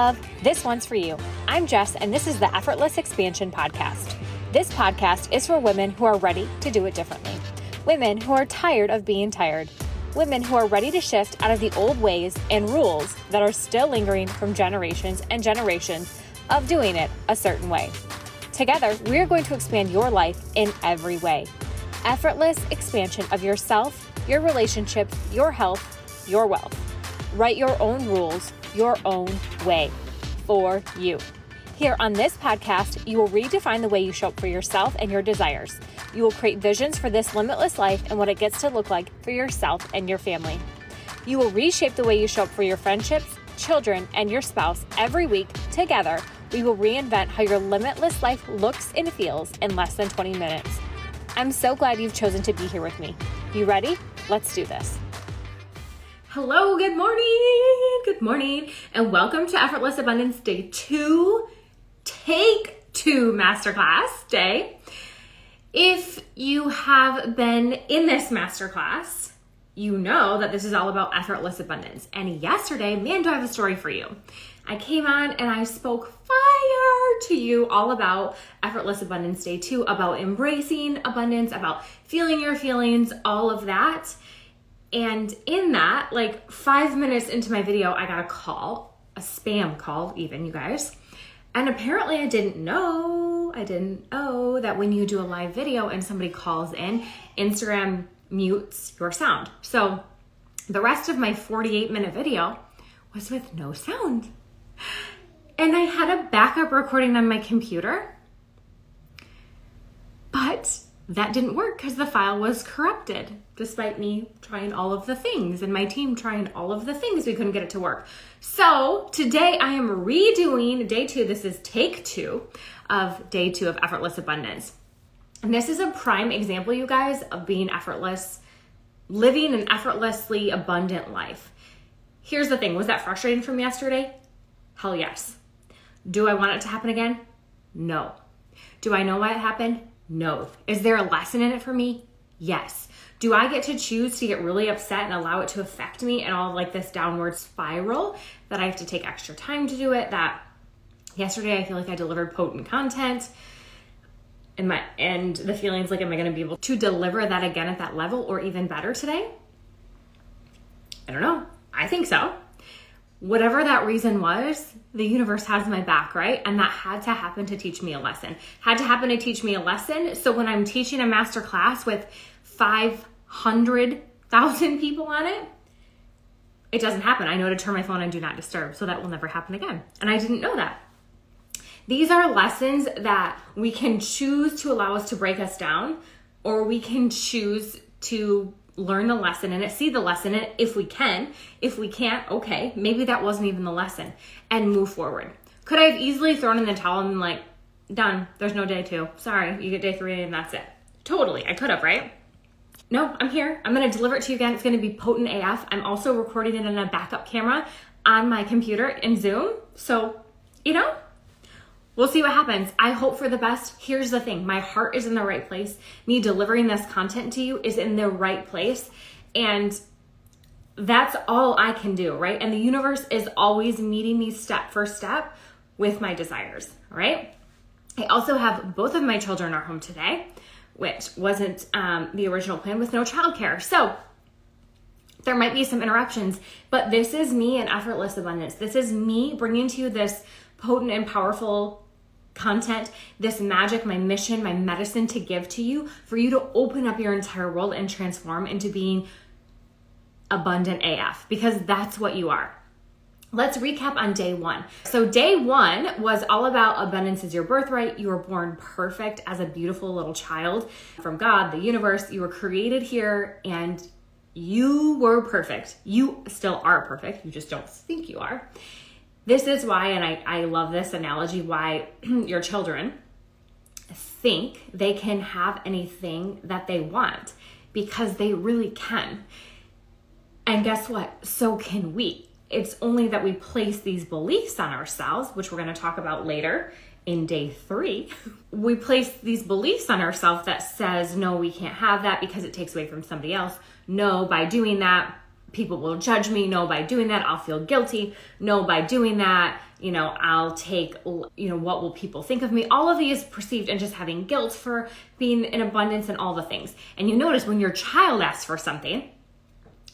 love, this one's for you. I'm Jess, and this is the Effortless Expansion Podcast. This podcast is for women who are ready to do it differently. Women who are tired of being tired. Women who are ready to shift out of the old ways and rules that are still lingering from generations and generations of doing it a certain way. Together, we're going to expand your life in every way. Effortless expansion of yourself, your relationships, your health, your wealth. Write your own rules, your own way for you. Here on this podcast, you will redefine the way you show up for yourself and your desires. You will create visions for this limitless life and what it gets to look like for yourself and your family. You will reshape the way you show up for your friendships, children, and your spouse every week. Together, we will reinvent how your limitless life looks and feels in less than 20 minutes. I'm so glad you've chosen to be here with me. You ready? Let's do this. Hello, good morning, and welcome to Effortless Abundance Day 2, Take 2 Masterclass Day. If you have been in this masterclass, you know that this is all about effortless abundance. And yesterday, man, do I have a story for you. I came on and I spoke fire to you all about Effortless Abundance Day 2, about embracing abundance, about feeling your feelings, all of that. And in that, like 5 minutes into my video, I got a call, a spam call even, you guys. And apparently I didn't know that when you do a live video and somebody calls in, Instagram mutes your sound. So the rest of my 48-minute video was with no sound. And I had a backup recording on my computer, but that didn't work because the file was corrupted, despite me trying all of the things and my team trying all of the things. We couldn't get it to work. So today I am redoing day 2. This is take 2 of day 2 of Effortless Abundance. And this is a prime example, you guys, of being effortless, living an effortlessly abundant life. Here's the thing. Was that frustrating from yesterday? Hell yes. Do I want it to happen again? No. Do I know why it happened? No. Is there a lesson in it for me? Yes. Do I get to choose to get really upset and allow it to affect me and all like this downward spiral that I have to take extra time to do it? That yesterday I feel like I delivered potent content and the feelings like, am I going to be able to deliver that again at that level or even better today? I don't know. I think so. Whatever that reason was, the universe has my back, right? And that had to happen to teach me a lesson. So when I'm teaching a masterclass with 500,000 people on it, it doesn't happen. I know to turn my phone on do not disturb, so that will never happen again. And I didn't know that. These are lessons that we can choose to allow us to break us down, or we can choose to learn the lesson in it, see the lesson in it if we can. If we can't, okay, maybe that wasn't even the lesson, and move forward. Could I have easily thrown in the towel and been like, done, there's no day 2. Sorry, you get day 3 and that's it. Totally, I could have, right? No, I'm here. I'm gonna deliver it to you again. It's gonna be potent AF. I'm also recording it on a backup camera on my computer in Zoom. So, we'll see what happens. I hope for the best. Here's the thing. My heart is in the right place. Me delivering this content to you is in the right place. And that's all I can do, right? And the universe is always meeting me step for step with my desires, right? I also have both of my children are home today, which wasn't the original plan with no childcare. So there might be some interruptions, but this is me in Effortless Abundance. This is me bringing to you this potent and powerful content, this magic, my mission, my medicine to give to you, for you to open up your entire world and transform into being abundant AF, because that's what you are. Let's recap on day 1. So day 1 was all about abundance is your birthright. You were born perfect as a beautiful little child from God, the universe. You were created here and you were perfect. You still are perfect. You just don't think you are. This is why, and I love this analogy, why your children think they can have anything that they want, because they really can. And guess what? So can we. It's only that we place these beliefs on ourselves, which we're going to talk about later in day 3. We place these beliefs on ourselves that says, no, we can't have that because it takes away from somebody else. No, by doing that, people will judge me, no, by doing that. I'll feel guilty, no, by doing that. You know, I'll take, you know, what will people think of me? All of these perceived, and just having guilt for being in abundance and all the things. And you notice when your child asks for something,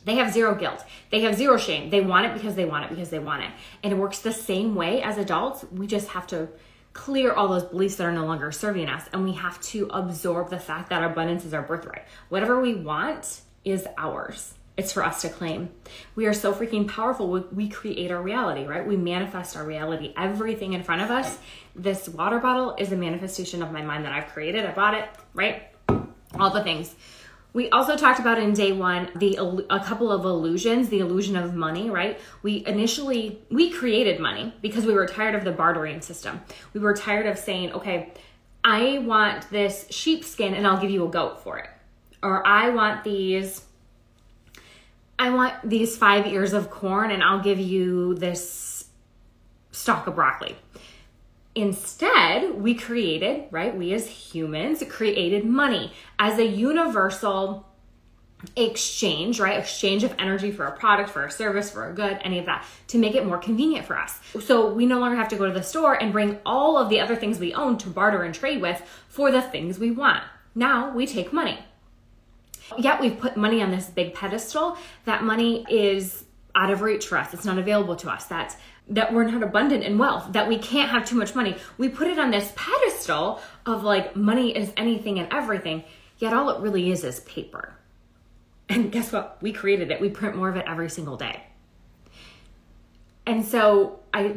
they have zero guilt. They have zero shame. They want it because they want it because they want it. And it works the same way as adults. We just have to clear all those beliefs that are no longer serving us. And we have to absorb the fact that our abundance is our birthright. Whatever we want is ours. It's for us to claim. We are so freaking powerful. We create our reality, right? We manifest our reality. Everything in front of us. This water bottle is a manifestation of my mind that I've created. I bought it, right? All the things. We also talked about in day one, a couple of illusions, the illusion of money, right? We created money because we were tired of the bartering system. We were tired of saying, okay, I want this sheepskin and I'll give you a goat for it. Or I want these 5 ears of corn and I'll give you this stalk of broccoli. Instead, we created, right? We as humans created money as a universal exchange, right? Exchange of energy for a product, for a service, for a good, any of that, to make it more convenient for us. So we no longer have to go to the store and bring all of the other things we own to barter and trade with for the things we want. Now we take money. Yet we've put money on this big pedestal. That money is out of reach for us. It's not available to us. That we're not abundant in wealth, that we can't have too much money. We put it on this pedestal of like money is anything and everything, yet all it really is paper. And guess what? We created it. We print more of it every single day. And so we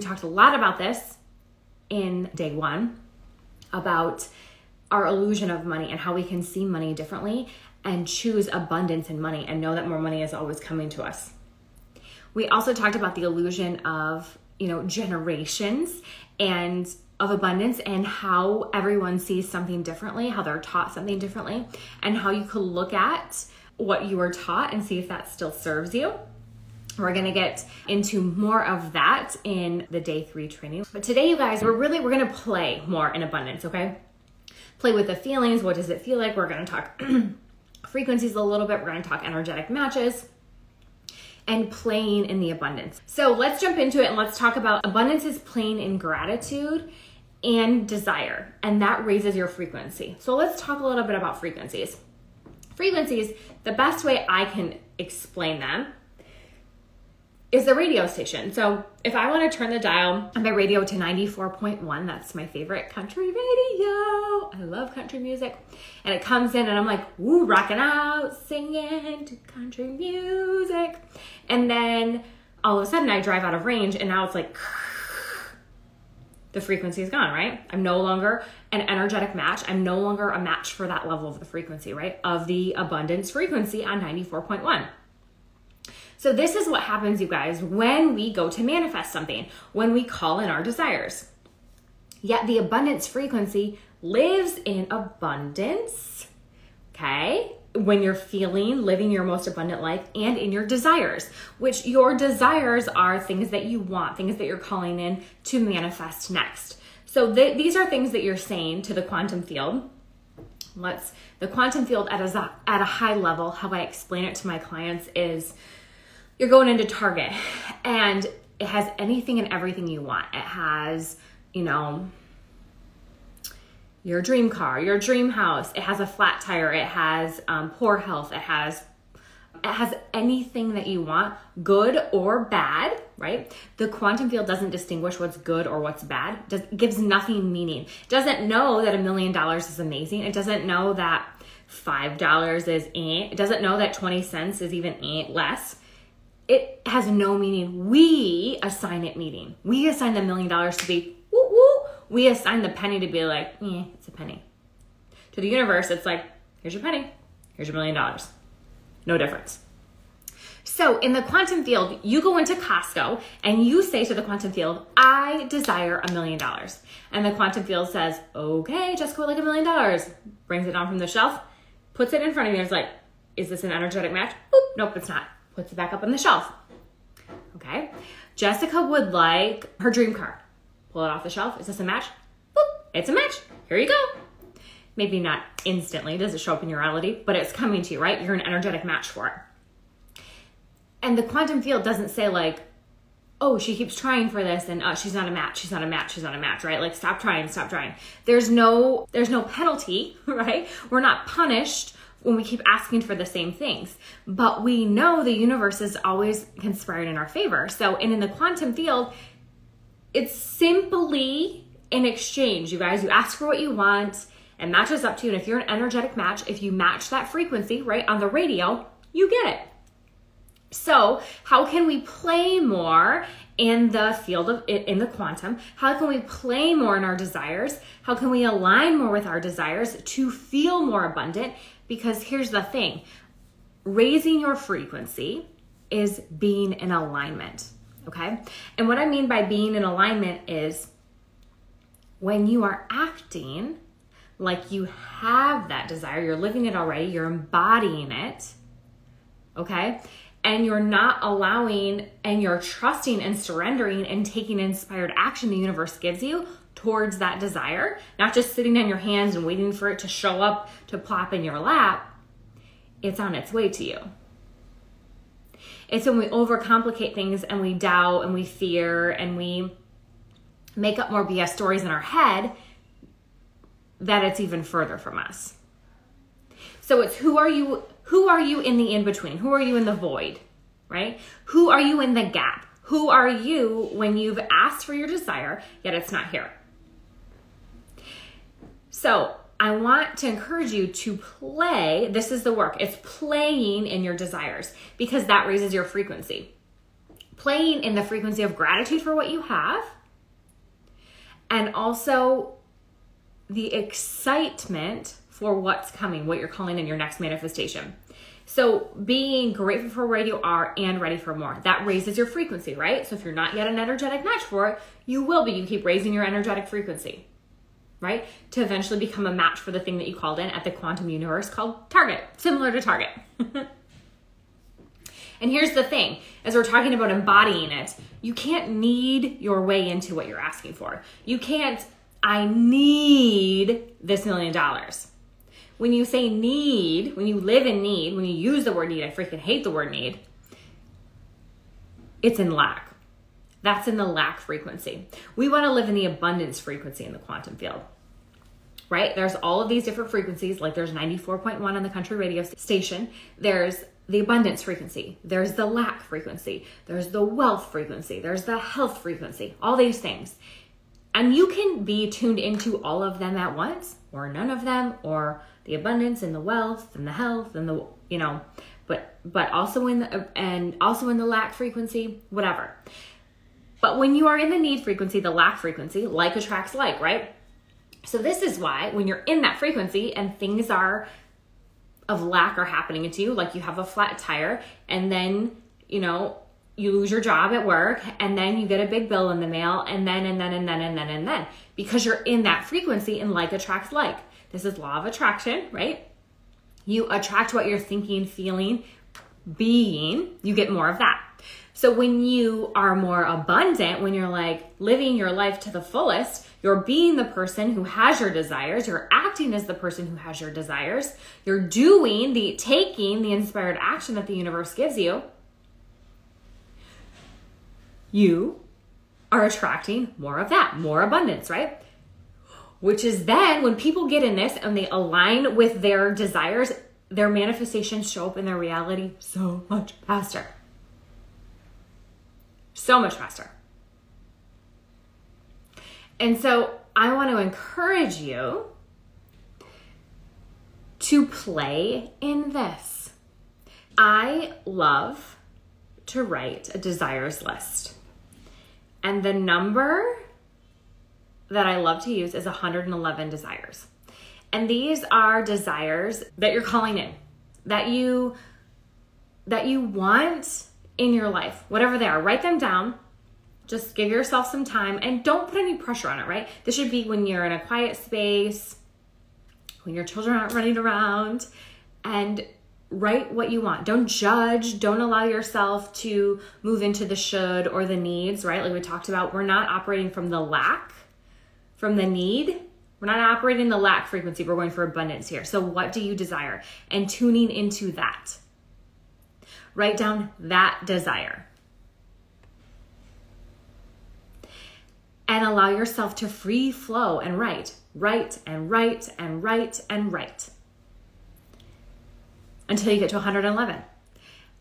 talked a lot about this in day one, about our illusion of money and how we can see money differently and choose abundance in money and know that more money is always coming to us. We also talked about the illusion of, generations and of abundance, and how everyone sees something differently, how they're taught something differently, and how you could look at what you were taught and see if that still serves you. We're going to get into more of that in the day 3 training. But today, you guys, we're going to play more in abundance, okay? Play with the feelings. What does it feel like? We're going to talk frequencies a little bit. We're going to talk energetic matches. And playing in the abundance. So let's jump into it and let's talk about abundance is playing in gratitude and desire, and that raises your frequency. So let's talk a little bit about frequencies. Frequencies, the best way I can explain them is the radio station. So if I want to turn the dial on my radio to 94.1, that's my favorite country radio. I love country music. And it comes in and I'm like, woo, rocking out, singing to country music. And then all of a sudden I drive out of range and now it's like, the frequency is gone, right? I'm no longer an energetic match. I'm no longer a match for that level of the frequency, right? Of the abundance frequency on 94.1. So this is what happens, you guys, when we go to manifest something, when we call in our desires. Yet the abundance frequency lives in abundance, okay? When you're living your most abundant life, and in your desires, which your desires are things that you want, things that you're calling in to manifest next. So these are things that you're saying to the quantum field. The quantum field at a high level, how I explain it to my clients is, you're going into Target and it has anything and everything you want. It has, your dream car, your dream house. It has a flat tire. It has poor health. It has anything that you want, good or bad, right? The quantum field doesn't distinguish what's good or what's bad. It gives nothing meaning. It doesn't know that $1 million is amazing. It doesn't know that $5 is eh. It doesn't know that 20 cents is even eh less. It has no meaning. We assign it meaning. We assign the $1 million to be woo woo. We assign the penny to be like, eh, it's a penny. To the universe, it's like, here's your penny. Here's your $1 million. No difference. So in the quantum field, you go into Costco and you say to the quantum field, I desire $1 million. And the quantum field says, okay, just go like $1 million. Brings it down from the shelf, puts it in front of you. It's like, is this an energetic match? Boop, nope, it's not. Puts it back up on the shelf. Okay. Jessica would like her dream car. Pull it off the shelf. Is this a match? Boop. It's a match. Here you go. Maybe not instantly. Does it show up in your reality? But it's coming to you, right? You're an energetic match for it. And the quantum field doesn't say like, oh, she keeps trying for this and she's not a match, right? Like stop trying. There's no penalty, right? We're not punished when we keep asking for the same things, but we know the universe is always conspiring in our favor. So, and in the quantum field, it's simply an exchange, you guys. You ask for what you want and matches up to you. And if you're an energetic match, if you match that frequency, right, on the radio, you get it. So how can we play more in the field of, in the quantum? How can we play more in our desires? How can we align more with our desires to feel more abundant? Because here's the thing, raising your frequency is being in alignment, okay? And what I mean by being in alignment is when you are acting like you have that desire, you're living it already, you're embodying it, okay? And you're not allowing, and you're trusting and surrendering and taking inspired action the universe gives you towards that desire, not just sitting on your hands and waiting for it to show up, to plop in your lap. It's on its way to you. It's when we overcomplicate things and we doubt and we fear and we make up more BS stories in our head that it's even further from us. So it's who are you in the in-between? Who are you in the void, right? Who are you in the gap? Who are you when you've asked for your desire, yet it's not here? So I want to encourage you to play. This is the work. It's playing in your desires because that raises your frequency. Playing in the frequency of gratitude for what you have and also the excitement for what's coming, what you're calling in your next manifestation. So being grateful for where you are and ready for more, that raises your frequency, right? So if you're not yet an energetic match for it, you will be. You keep raising your energetic frequency, right? To eventually become a match for the thing that you called in at the quantum universe called Target, similar to Target. And here's the thing, as we're talking about embodying it, you can't need your way into what you're asking for. You can't, I need this $1,000,000. When you say need, when you live in need, when you use the word need, I freaking hate the word need, it's in lack. That's in the lack frequency. We want to live in the abundance frequency in the quantum field, right? There's all of these different frequencies, like there's 94.1 on the country radio station. There's the abundance frequency. There's the lack frequency. There's the wealth frequency. There's the health frequency, all these things. And you can be tuned into all of them at once or none of them or the abundance and the wealth and the health and the, you know, but also in the, and also in the lack frequency, whatever. But when you are in the need frequency, the lack frequency, like attracts like, right? So this is why when you're in that frequency and things are of lack are happening to you, like you have a flat tire and then, you know, you lose your job at work and then you get a big bill in the mail and then, because you're in that frequency and like attracts like. This is law of attraction, right? You attract what you're thinking, feeling, being, you get more of that. So when you are more abundant, when you're like living your life to the fullest, you're being the person who has your desires, you're acting as the person who has your desires, you're doing the, taking the inspired action that the universe gives you, you are attracting more of that, more abundance, right? Which is then when people get in this and they align with their desires, their manifestations show up in their reality so much faster. So much faster. And so I want to encourage you to play in this. I love to write a desires list. And the number that I love to use is 111 desires. And these are desires that you're calling in, that you want in your life, whatever they are. Write them down. Just give yourself some time and don't put any pressure on it, right? This should be when you're in a quiet space, when your children aren't running around, and write what you want. Don't judge. Don't allow yourself to move into the should or the needs, right? Like we talked about, we're not operating from the lack, from the need. We're not operating the lack frequency. We're going for abundance here. So what do you desire? And tuning into that. Write down that desire. And allow yourself to free flow and write until you get to 111.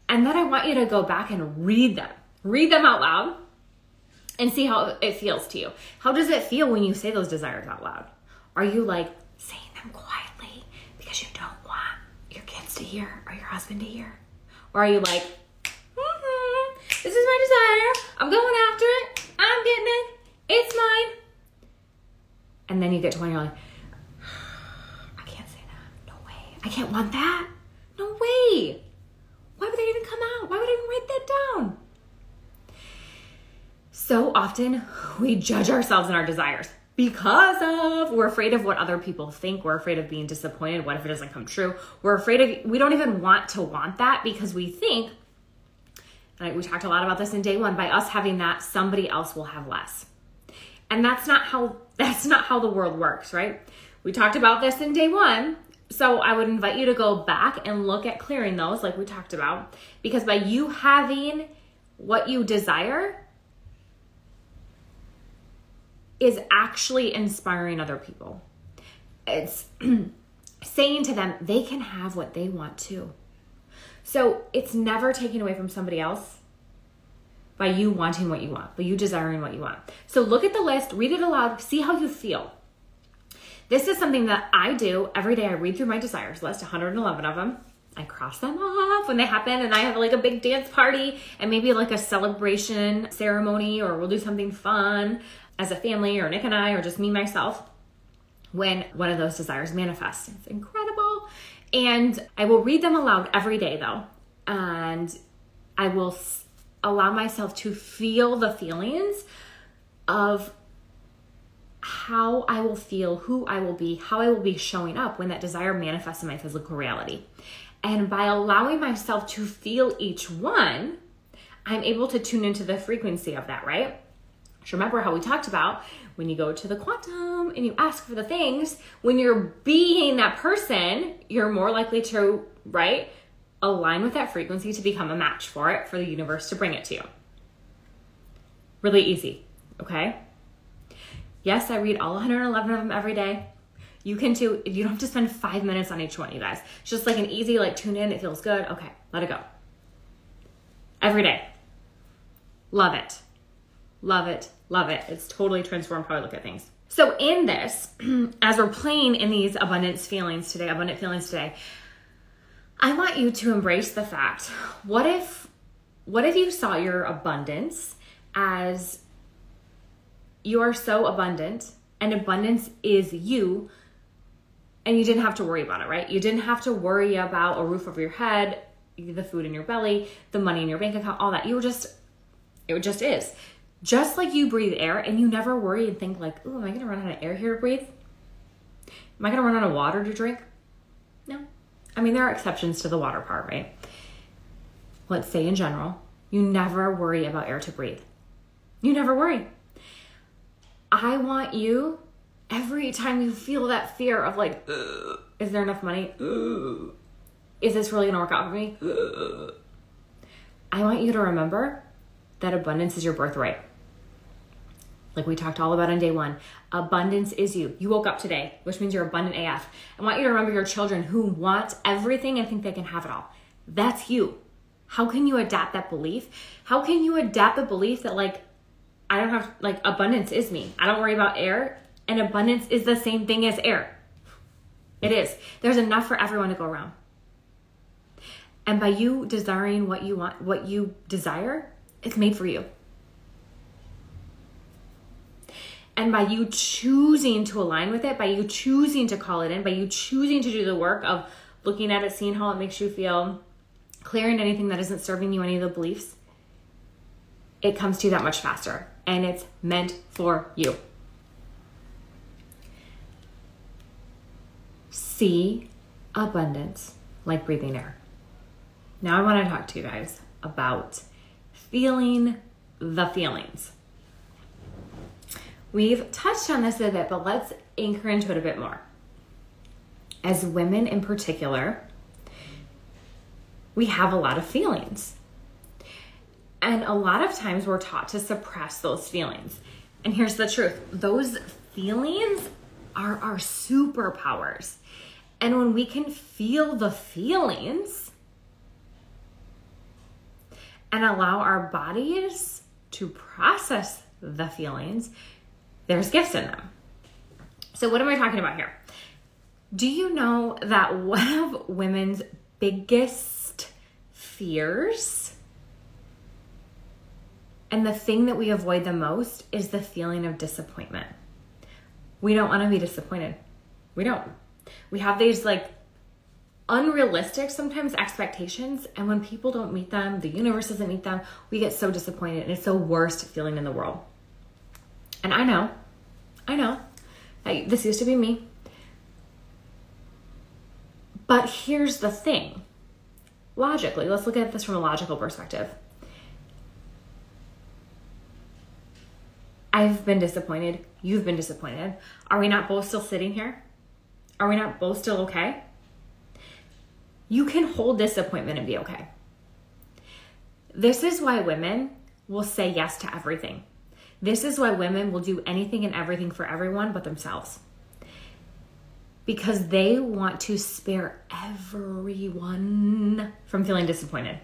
And then I want you to go back and read them out loud and see how it feels to you. How does it feel when you say those desires out loud? Are you like saying them quietly because you don't want your kids to hear or your husband to hear? Or are you like, this is my desire. I'm going after it. I'm getting it. It's mine. And then you get to one, you're like, I can't say that. No way. I can't want that. No way. Why would that even come out? Why would I even write that down? So often we judge ourselves and our desires because we're afraid of what other people think. We're afraid of being disappointed. What if it doesn't come true? We're afraid of, we don't even want to want that because we think, like we talked a lot about this in day one, by us having that, somebody else will have less. And that's not how the world works, right? We talked about this in day one. So I would invite you to go back and look at clearing those like we talked about, because by you having what you desire is actually inspiring other people. It's saying to them, they can have what they want too. So it's never taken away from somebody else by you wanting what you want, by you desiring what you want. So look at the list, read it aloud, see how you feel. This is something that I do every day. I read through my desires list, 111 of them. I cross them off when they happen, and I have like a big dance party and maybe like a celebration ceremony, or we'll do something fun as a family, or Nick and I, or just me, myself, when one of those desires manifests. It's incredible. And I will read them aloud every day though. And I will allow myself to feel the feelings of how I will feel, who I will be, how I will be showing up when that desire manifests in my physical reality. And by allowing myself to feel each one, I'm able to tune into the frequency of that, right? So remember how we talked about when you go to the quantum and you ask for the things, when you're being that person, you're more likely to, right, align with that frequency to become a match for it, for the universe to bring it to you. Really easy, okay? Yes, I read all 111 of them every day. You can too. You don't have to spend 5 minutes on each one, you guys. It's just like an easy, like tune in, it feels good. Okay, let it go. Every day. Love it. Love it. Love it. It's totally transformed how I look at things. So in this, as we're playing in these abundant feelings today, I want you to embrace the fact, what if you saw your abundance as you are so abundant, and abundance is you, and you didn't have to worry about it, right? You didn't have to worry about a roof over your head, the food in your belly, the money in your bank account, all that. It just is. Just like you breathe air and you never worry and think like, oh, am I gonna run out of air here to breathe? Am I gonna run out of water to drink? No. I mean, there are exceptions to the water part, right? Let's say in general, you never worry about air to breathe. You never worry. I want you, every time you feel that fear of like, is there enough money? Is this really gonna work out for me? I want you to remember that abundance is your birthright. Like we talked all about on day one, abundance is you. You woke up today, which means you're abundant AF. I want you to remember your children who want everything and think they can have it all. That's you. How can you adapt that belief? How can you adapt the belief that like, I don't have, like abundance is me. I don't worry about air, and abundance is the same thing as air. It is. There's enough for everyone to go around. And by you desiring what you want, what you desire, it's made for you. And by you choosing to align with it, by you choosing to call it in, by you choosing to do the work of looking at it, seeing how it makes you feel, clearing anything that isn't serving you, any of the beliefs, it comes to you that much faster, and it's meant for you. See abundance like breathing air. Now I want to talk to you guys about feeling the feelings. We've touched on this a bit, but let's anchor into it a bit more. As women in particular, we have a lot of feelings. And a lot of times we're taught to suppress those feelings. And here's the truth. Those feelings are our superpowers. And when we can feel the feelings and allow our bodies to process the feelings, there's gifts in them. So what am I talking about here? Do you know that one of women's biggest fears and the thing that we avoid the most is the feeling of disappointment? We don't want to be disappointed. We don't. We have these unrealistic sometimes expectations, and when people don't meet them, the universe doesn't meet them, we get so disappointed, and it's the worst feeling in the world. And I know, this used to be me. But here's the thing. Logically, let's look at this from a logical perspective. I've been disappointed. You've been disappointed. Are we not both still sitting here? Are we not both still okay? You can hold disappointment and be okay. This is why women will say yes to everything. This is why women will do anything and everything for everyone but themselves. Because they want to spare everyone from feeling disappointed.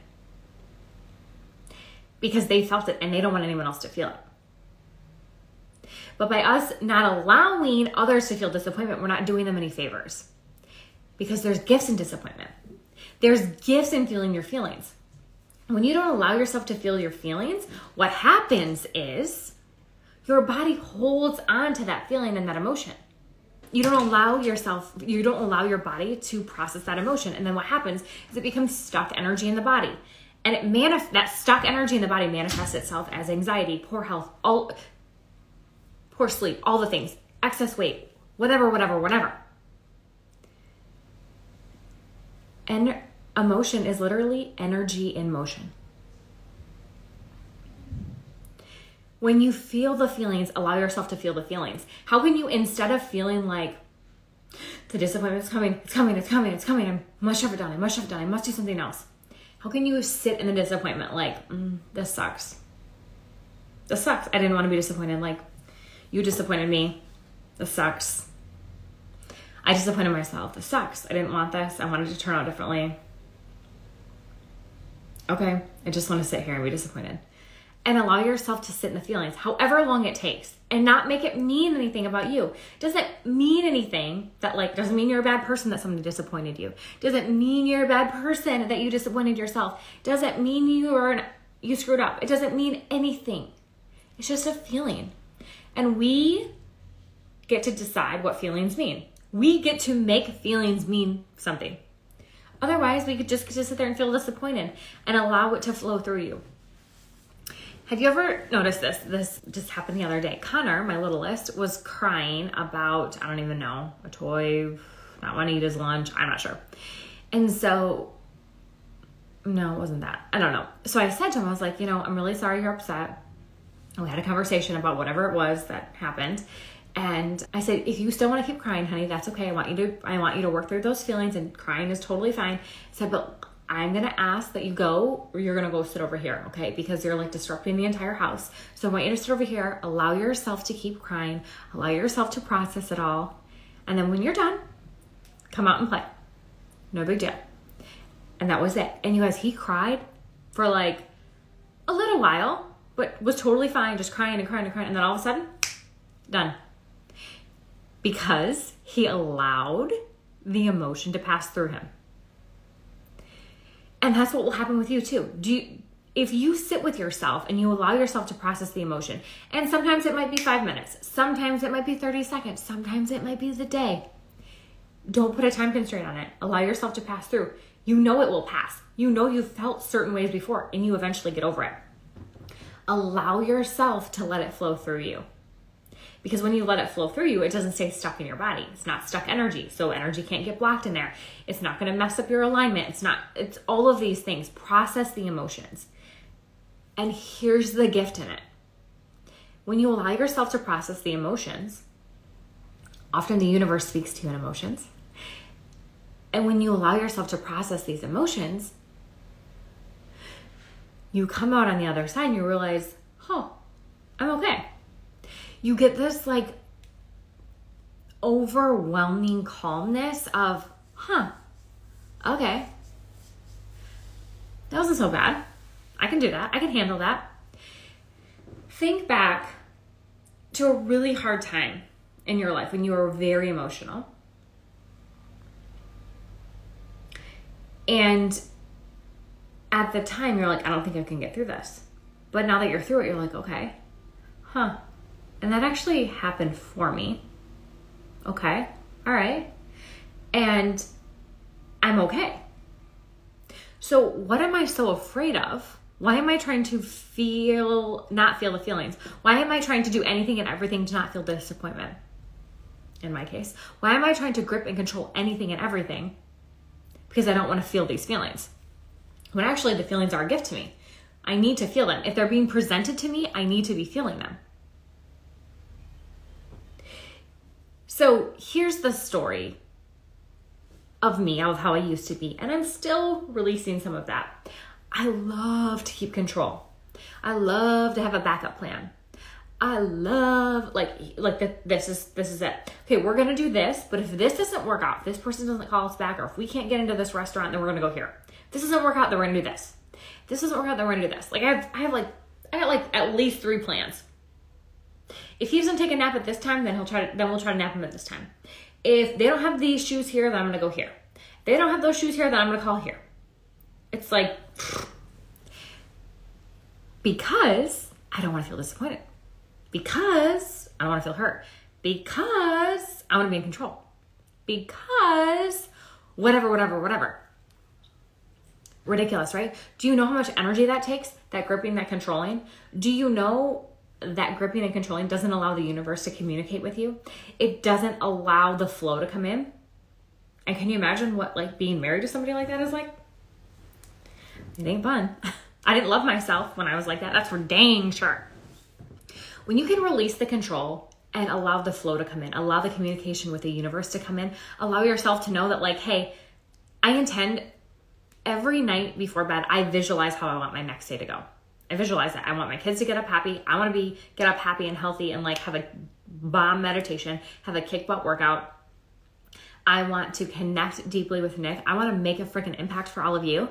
Because they felt it and they don't want anyone else to feel it. But by us not allowing others to feel disappointment, we're not doing them any favors. Because there's gifts in disappointment. There's gifts in feeling your feelings. When you don't allow yourself to feel your feelings, what happens is your body holds on to that feeling and that emotion. You don't allow your body to process that emotion. And then what happens is it becomes stuck energy in the body. And that stuck energy in the body manifests itself as anxiety, poor health, poor sleep, all the things, excess weight, whatever. And emotion is literally energy in motion. When you feel the feelings, allow yourself to feel the feelings. How can you, instead of feeling like the disappointment's coming, it's coming, I must shove it down, I must do something else. How can you sit in the disappointment like, this sucks, I didn't want to be disappointed, like, you disappointed me, this sucks. I disappointed myself, this sucks, I didn't want this, I wanted it to turn out differently. Okay, I just want to sit here and be disappointed. And allow yourself to sit in the feelings, however long it takes, and not make it mean anything about you. Doesn't mean anything that doesn't mean you're a bad person that somebody disappointed you. Doesn't mean you're a bad person that you disappointed yourself. Doesn't mean you screwed up. It doesn't mean anything. It's just a feeling. And we get to decide what feelings mean. We get to make feelings mean something. Otherwise, we could just get to sit there and feel disappointed and allow it to flow through you. Have you ever noticed this? This just happened the other day. Connor, my littlest, was crying about, I don't even know, a toy, not want to eat his lunch, I'm not sure. And so, no, it wasn't that. I don't know. So I said to him, I was like, I'm really sorry you're upset. And we had a conversation about whatever it was that happened. And I said, if you still want to keep crying, honey, that's okay. I want you to work through those feelings, and crying is totally fine. I said, but I'm going to ask that you're going to go sit over here, okay? Because you're disrupting the entire house. So I want you to sit over here, allow yourself to keep crying, allow yourself to process it all. And then when you're done, come out and play. No big deal. And that was it. And you guys, he cried for a little while, but was totally fine, just crying. And then all of a sudden, done. Because he allowed the emotion to pass through him. And that's what will happen with you too. If you sit with yourself and you allow yourself to process the emotion, and sometimes it might be 5 minutes, sometimes it might be 30 seconds, sometimes it might be the day. Don't put a time constraint on it. Allow yourself to pass through. You know it will pass. You know you've felt certain ways before and you eventually get over it. Allow yourself to let it flow through you. Because when you let it flow through you, it doesn't stay stuck in your body. It's not stuck energy, so energy can't get blocked in there. It's not going to mess up your alignment. It's all of these things. Process the emotions. And here's the gift in it. When you allow yourself to process the emotions, often the universe speaks to you in emotions. And when you allow yourself to process these emotions, you come out on the other side and you realize, oh, I'm okay. You get this like overwhelming calmness of, huh, okay, that wasn't so bad. I can do that. I can handle that. Think back to a really hard time in your life when you were very emotional. And at the time, you're like, I don't think I can get through this. But now that you're through it, you're like, okay, huh. And that actually happened for me. Okay, all right. And I'm okay. So what am I so afraid of? Why am I trying to not feel the feelings? Why am I trying to do anything and everything to not feel disappointment? In my case, why am I trying to grip and control anything and everything? Because I don't want to feel these feelings. When actually the feelings are a gift to me. I need to feel them. If they're being presented to me, I need to be feeling them. So here's the story of me, of how I used to be. And I'm still releasing some of that. I love to keep control. I love to have a backup plan. I love this is it. Okay, we're going to do this, but if this doesn't work out, if this person doesn't call us back, or if we can't get into this restaurant, then we're going to go here. If this doesn't work out, then we're going to do this. If this doesn't work out, then we're going to do this. Like I got at least 3 plans. If he doesn't take a nap at this time, then we'll try to nap him at this time. If they don't have these shoes here, then I'm going to go here. If they don't have those shoes here, then I'm going to call here. It's like, because I don't want to feel disappointed. Because I don't want to feel hurt. Because I want to be in control. Because whatever. Ridiculous, right? Do you know how much energy that takes? That gripping, that controlling? Do you know that gripping and controlling doesn't allow the universe to communicate with you? It doesn't allow the flow to come in. And can you imagine what like being married to somebody like that is like? It ain't fun. I didn't love myself when I was like that. That's for dang sure. When you can release the control and allow the flow to come in, allow the communication with the universe to come in, allow yourself to know that like, hey, I intend every night before bed, I visualize how I want my next day to go. I visualize that. I want my kids to get up happy. I want to get up happy and healthy and like have a bomb meditation, have a kick butt workout. I want to connect deeply with Nick. I want to make a freaking impact for all of you.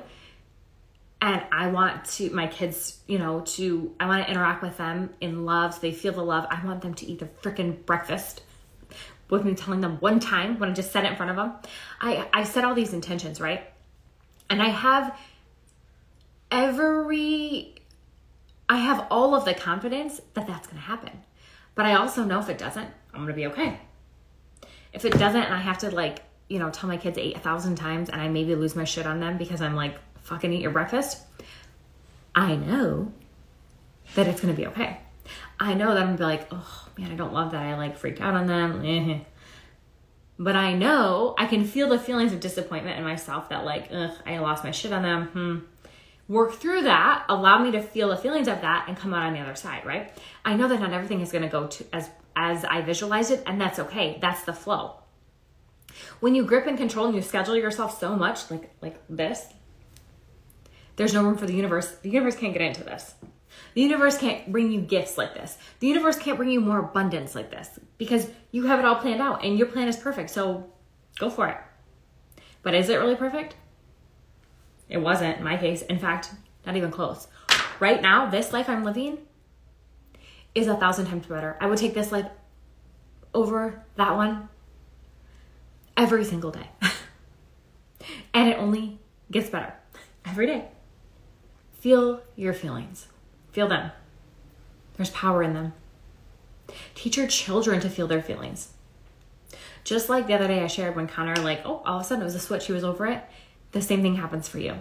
And I want to, my kids, I want to interact with them in love so they feel the love. I want them to eat a freaking breakfast with me telling them one time when I just said it in front of them. I set all these intentions, right? And I have all of the confidence that that's going to happen. But I also know if it doesn't, I'm going to be okay. If it doesn't and I have to tell my kids 8,000 times and I maybe lose my shit on them because I'm like, fucking eat your breakfast, I know that it's going to be okay. I know that I'm going to be like, oh man, I don't love that. I like freaked out on them. But I know I can feel the feelings of disappointment in myself that like, ugh, I lost my shit on them. Work through that, allow me to feel the feelings of that and come out on the other side, right? I know that not everything is going to go as I visualized it, and that's okay. That's the flow. When you grip and control and you schedule yourself so much like this, there's no room for the universe. The universe can't get into this. The universe can't bring you gifts like this. The universe can't bring you more abundance like this because you have it all planned out and your plan is perfect. So go for it. But is it really perfect? It wasn't in my case. In fact, not even close. Right now, this life I'm living is 1,000 times better. I would take this life over that one every single day. And it only gets better every day. Feel your feelings. Feel them. There's power in them. Teach your children to feel their feelings. Just like the other day I shared when Connor all of a sudden it was a switch. He was over it. The same thing happens for you.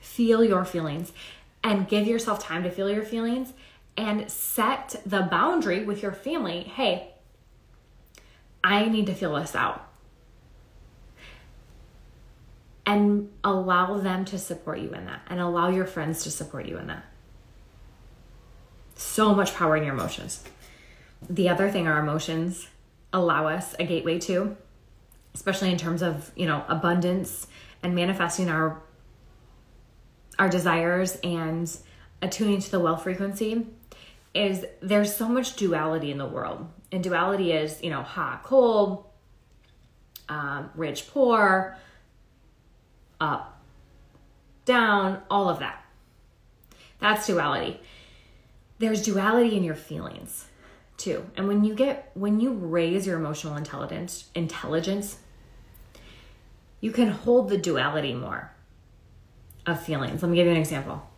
Feel your feelings and give yourself time to feel your feelings and set the boundary with your family. Hey, I need to feel this out. And allow them to support you in that and allow your friends to support you in that. So much power in your emotions. The other thing our emotions allow us a gateway to, especially in terms of abundance and manifesting our our desires and attuning to the well frequency is there's so much duality in the world. And duality is, you know, hot, cold, rich, poor, up, down, all of that. That's duality. There's duality in your feelings too. And when you raise your emotional intelligence, you can hold the duality more of feelings. Let me give you an example.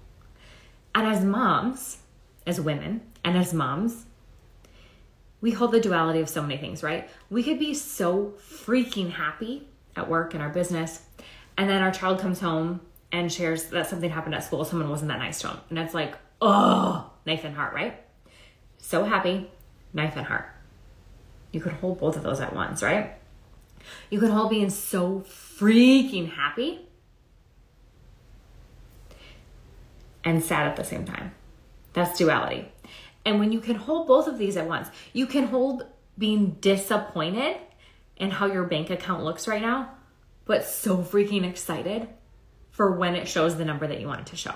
And as moms, as women, and as moms, we hold the duality of so many things, right? We could be so freaking happy at work and our business, and then our child comes home and shares that something happened at school, someone wasn't that nice to him. And it's like, oh, knife and heart, right? So happy, knife and heart. You could hold both of those at once, right? You could hold being so freaking happy and sad at the same time. That's duality. And when you can hold both of these at once, you can hold being disappointed in how your bank account looks right now, but so freaking excited for when it shows the number that you want it to show.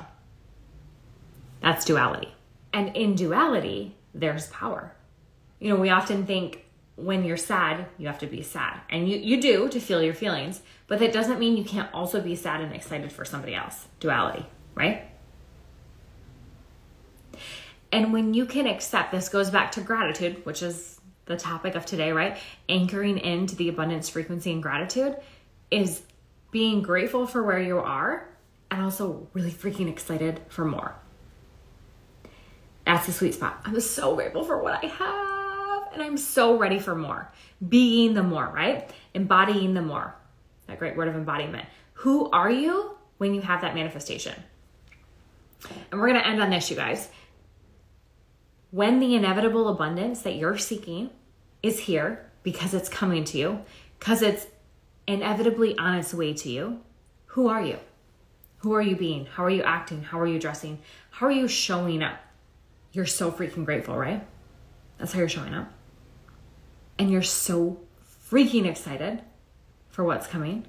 That's duality. And in duality, there's power. You know, we often think when you're sad, you have to be sad. And you do to feel your feelings, but that doesn't mean you can't also be sad and excited for somebody else. Duality, right? And when you can accept, this goes back to gratitude, which is the topic of today, right? Anchoring into the abundance frequency and gratitude is being grateful for where you are and also really freaking excited for more. That's the sweet spot. I'm so grateful for what I have and I'm so ready for more. Being the more, right? Embodying the more. That great word of embodiment. Who are you when you have that manifestation? And we're going to end on this, you guys. When the inevitable abundance that you're seeking is here because it's coming to you, because it's inevitably on its way to you, who are you? Who are you being? How are you acting? How are you dressing? How are you showing up? You're so freaking grateful, right? That's how you're showing up. And you're so freaking excited for what's coming.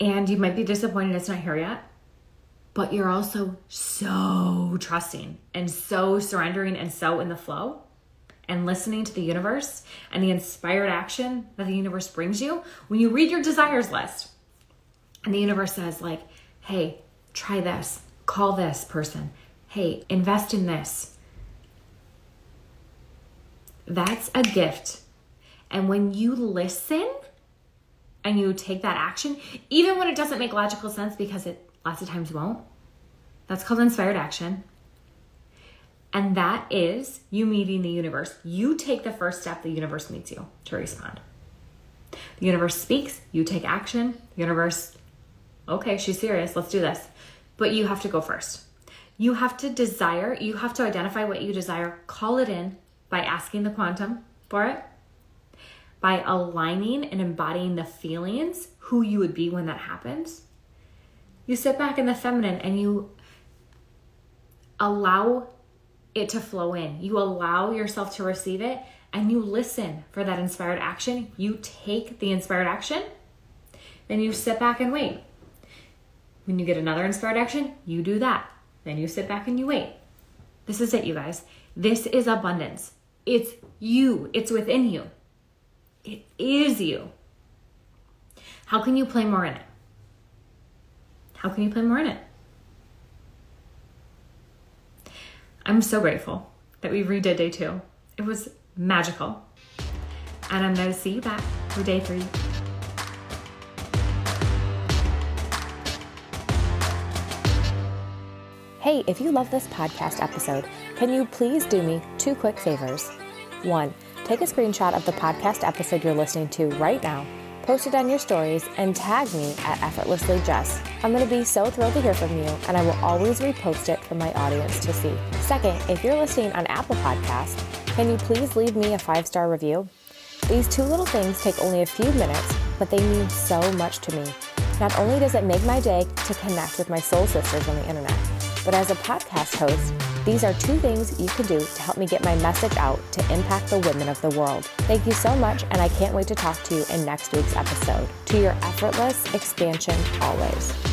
And you might be disappointed it's not here yet. But you're also so trusting and so surrendering and so in the flow and listening to the universe and the inspired action that the universe brings you. When you read your desires list and the universe says like, hey, try this, call this person. Hey, invest in this. That's a gift. And when you listen and you take that action, even when it doesn't make logical sense because it lots of times won't. That's called inspired action. And that is you meeting the universe. You take the first step, the universe meets you to respond. The universe speaks, you take action. The universe, okay, she's serious, let's do this. But you have to go first. You have to desire, you have to identify what you desire, call it in by asking the quantum for it, by aligning and embodying the feelings, who you would be when that happens. You sit back in the feminine and you allow it to flow in. You allow yourself to receive it and you listen for that inspired action. You take the inspired action, then you sit back and wait. When you get another inspired action, you do that. Then you sit back and you wait. This is it, you guys. This is abundance. It's you. It's within you. It is you. How can you play more in it? How can you play more in it? I'm so grateful that we redid day 2. It was magical. And I'm going to see you back for day 3. Hey, if you love this podcast episode, can you please do me 2 quick favors? 1, take a screenshot of the podcast episode you're listening to right now. Post it on your stories and tag me at EffortlesslyJess. I'm going to be so thrilled to hear from you, and I will always repost it for my audience to see. 2nd, if you're listening on Apple Podcasts, can you please leave me a 5-star review? These 2 little things take only a few minutes, but they mean so much to me. Not only does it make my day to connect with my soul sisters on the internet, but as a podcast host, these are 2 things you can do to help me get my message out to impact the women of the world. Thank you so much, and I can't wait to talk to you in next week's episode. To your effortless expansion always.